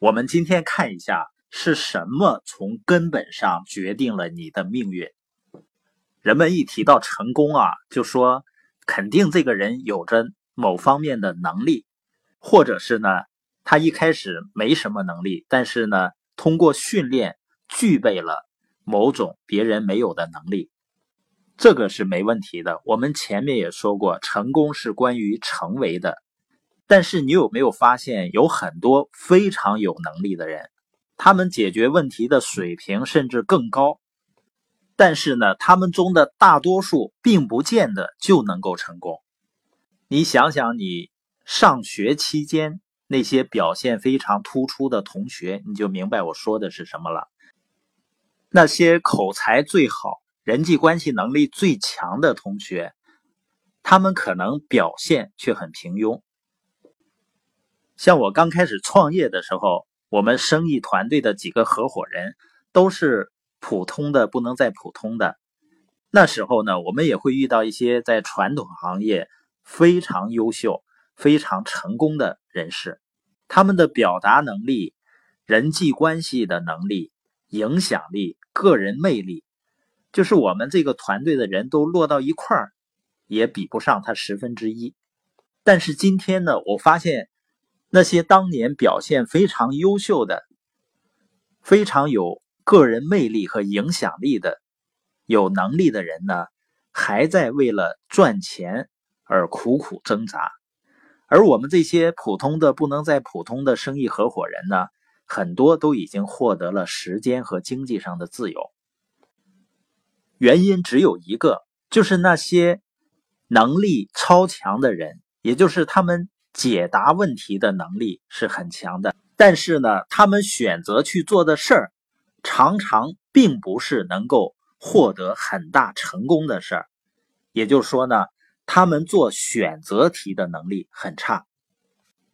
我们今天看一下是什么从根本上决定了你的命运。人们一提到成功啊，就说肯定这个人有着某方面的能力，或者是呢他一开始没什么能力，但是呢通过训练具备了某种别人没有的能力，这个是没问题的。我们前面也说过，成功是关于成为的。但是你有没有发现，有很多非常有能力的人，他们解决问题的水平甚至更高，但是呢，他们中的大多数并不见得就能够成功。你想想，你上学期间那些表现非常突出的同学，你就明白我说的是什么了。那些口才最好、人际关系能力最强的同学，他们可能表现却很平庸。像我刚开始创业的时候，我们生意团队的几个合伙人都是普通的不能再普通的。那时候呢，我们也会遇到一些在传统行业非常优秀、非常成功的人士，他们的表达能力、人际关系的能力、影响力、个人魅力，就是我们这个团队的人都落到一块儿，也比不上他1/10。但是今天呢，我发现那些当年表现非常优秀的、非常有个人魅力和影响力的、有能力的人呢，还在为了赚钱而苦苦挣扎。而我们这些普通的不能再普通的生意合伙人呢，很多都已经获得了时间和经济上的自由。原因只有一个，就是那些能力超强的人，也就是他们解答问题的能力是很强的，但是呢，他们选择去做的事儿，常常并不是能够获得很大成功的事儿。也就是说呢，他们做选择题的能力很差。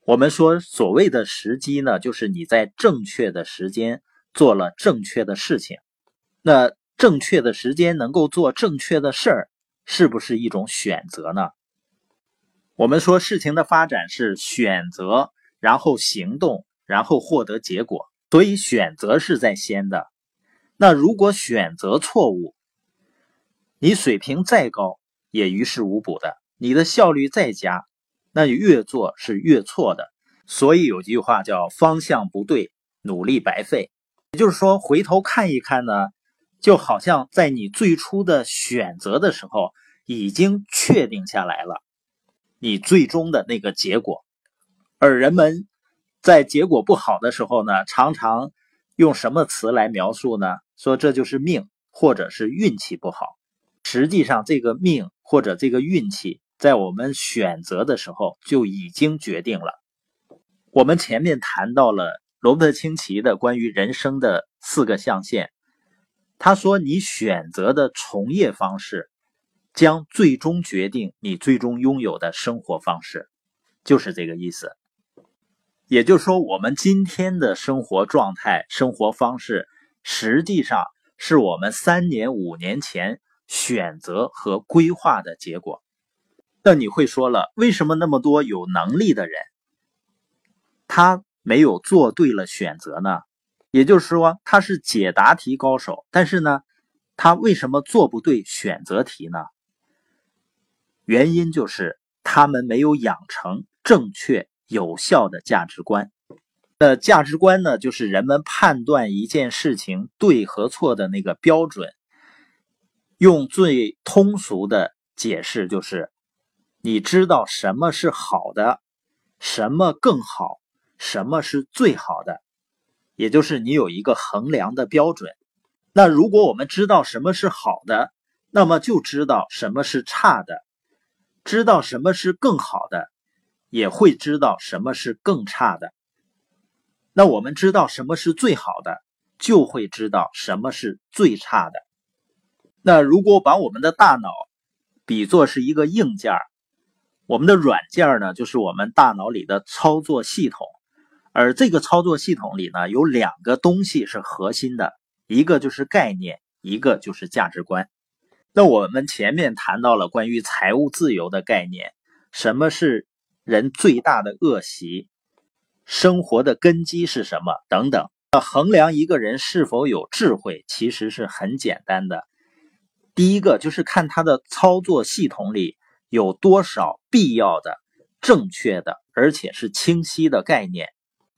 我们说所谓的时机呢，就是你在正确的时间做了正确的事情。那正确的时间能够做正确的事儿，是不是一种选择呢？我们说事情的发展是选择，然后行动，然后获得结果，所以选择是在先的。那如果选择错误，你水平再高也于事无补的，你的效率再佳，那越做是越错的。所以有句话叫方向不对，努力白费。也就是说，回头看一看呢，就好像在你最初的选择的时候已经确定下来了你最终的那个结果。而人们在结果不好的时候呢，常常用什么词来描述呢？说这就是命，或者是运气不好。实际上这个命或者这个运气在我们选择的时候就已经决定了。我们前面谈到了罗伯特清崎的关于人生的4个象限，他说你选择的从业方式将最终决定你最终拥有的生活方式，就是这个意思。也就是说，我们今天的生活状态、生活方式，实际上是我们3年5年前选择和规划的结果。那你会说了，为什么那么多有能力的人他没有做对了选择呢？也就是说，他是解答题高手，但是呢，他为什么做不对选择题呢？原因就是他们没有养成正确有效的价值观。价值观呢，就是人们判断一件事情对和错的那个标准。用最通俗的解释就是，你知道什么是好的，什么更好，什么是最好的。也就是你有一个衡量的标准。那如果我们知道什么是好的，那么就知道什么是差的，知道什么是更好的，也会知道什么是更差的。那我们知道什么是最好的，就会知道什么是最差的。那如果把我们的大脑比作是一个硬件，我们的软件呢，就是我们大脑里的操作系统。而这个操作系统里呢，有2个东西是核心的，一个就是概念，一个就是价值观。那我们前面谈到了关于财务自由的概念，什么是人最大的恶习，生活的根基是什么等等。衡量一个人是否有智慧其实是很简单的，第一个就是看他的操作系统里有多少必要的、正确的而且是清晰的概念。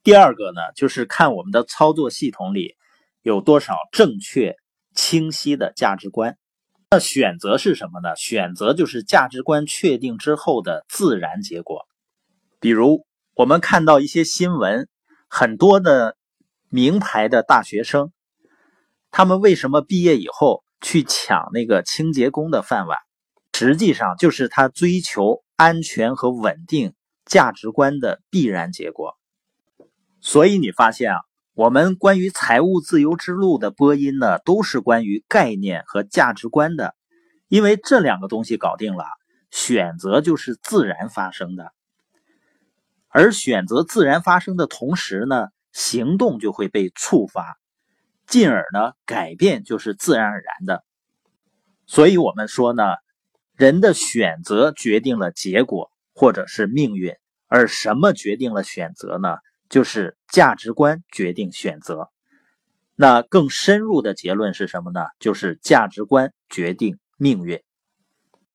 第二个呢，就是看我们的操作系统里有多少正确清晰的价值观。那选择是什么呢？选择就是价值观确定之后的自然结果。比如我们看到一些新闻，很多的名牌的大学生，他们为什么毕业以后去抢那个清洁工的饭碗？实际上就是他追求安全和稳定价值观的必然结果。所以你发现啊，我们关于财务自由之路的播音呢，都是关于概念和价值观的，因为这两个东西搞定了，选择就是自然发生的。而选择自然发生的同时呢，行动就会被触发，进而呢，改变就是自然而然的。所以我们说呢，人的选择决定了结果或者是命运，而什么决定了选择呢？就是价值观决定选择。那更深入的结论是什么呢？就是价值观决定命运。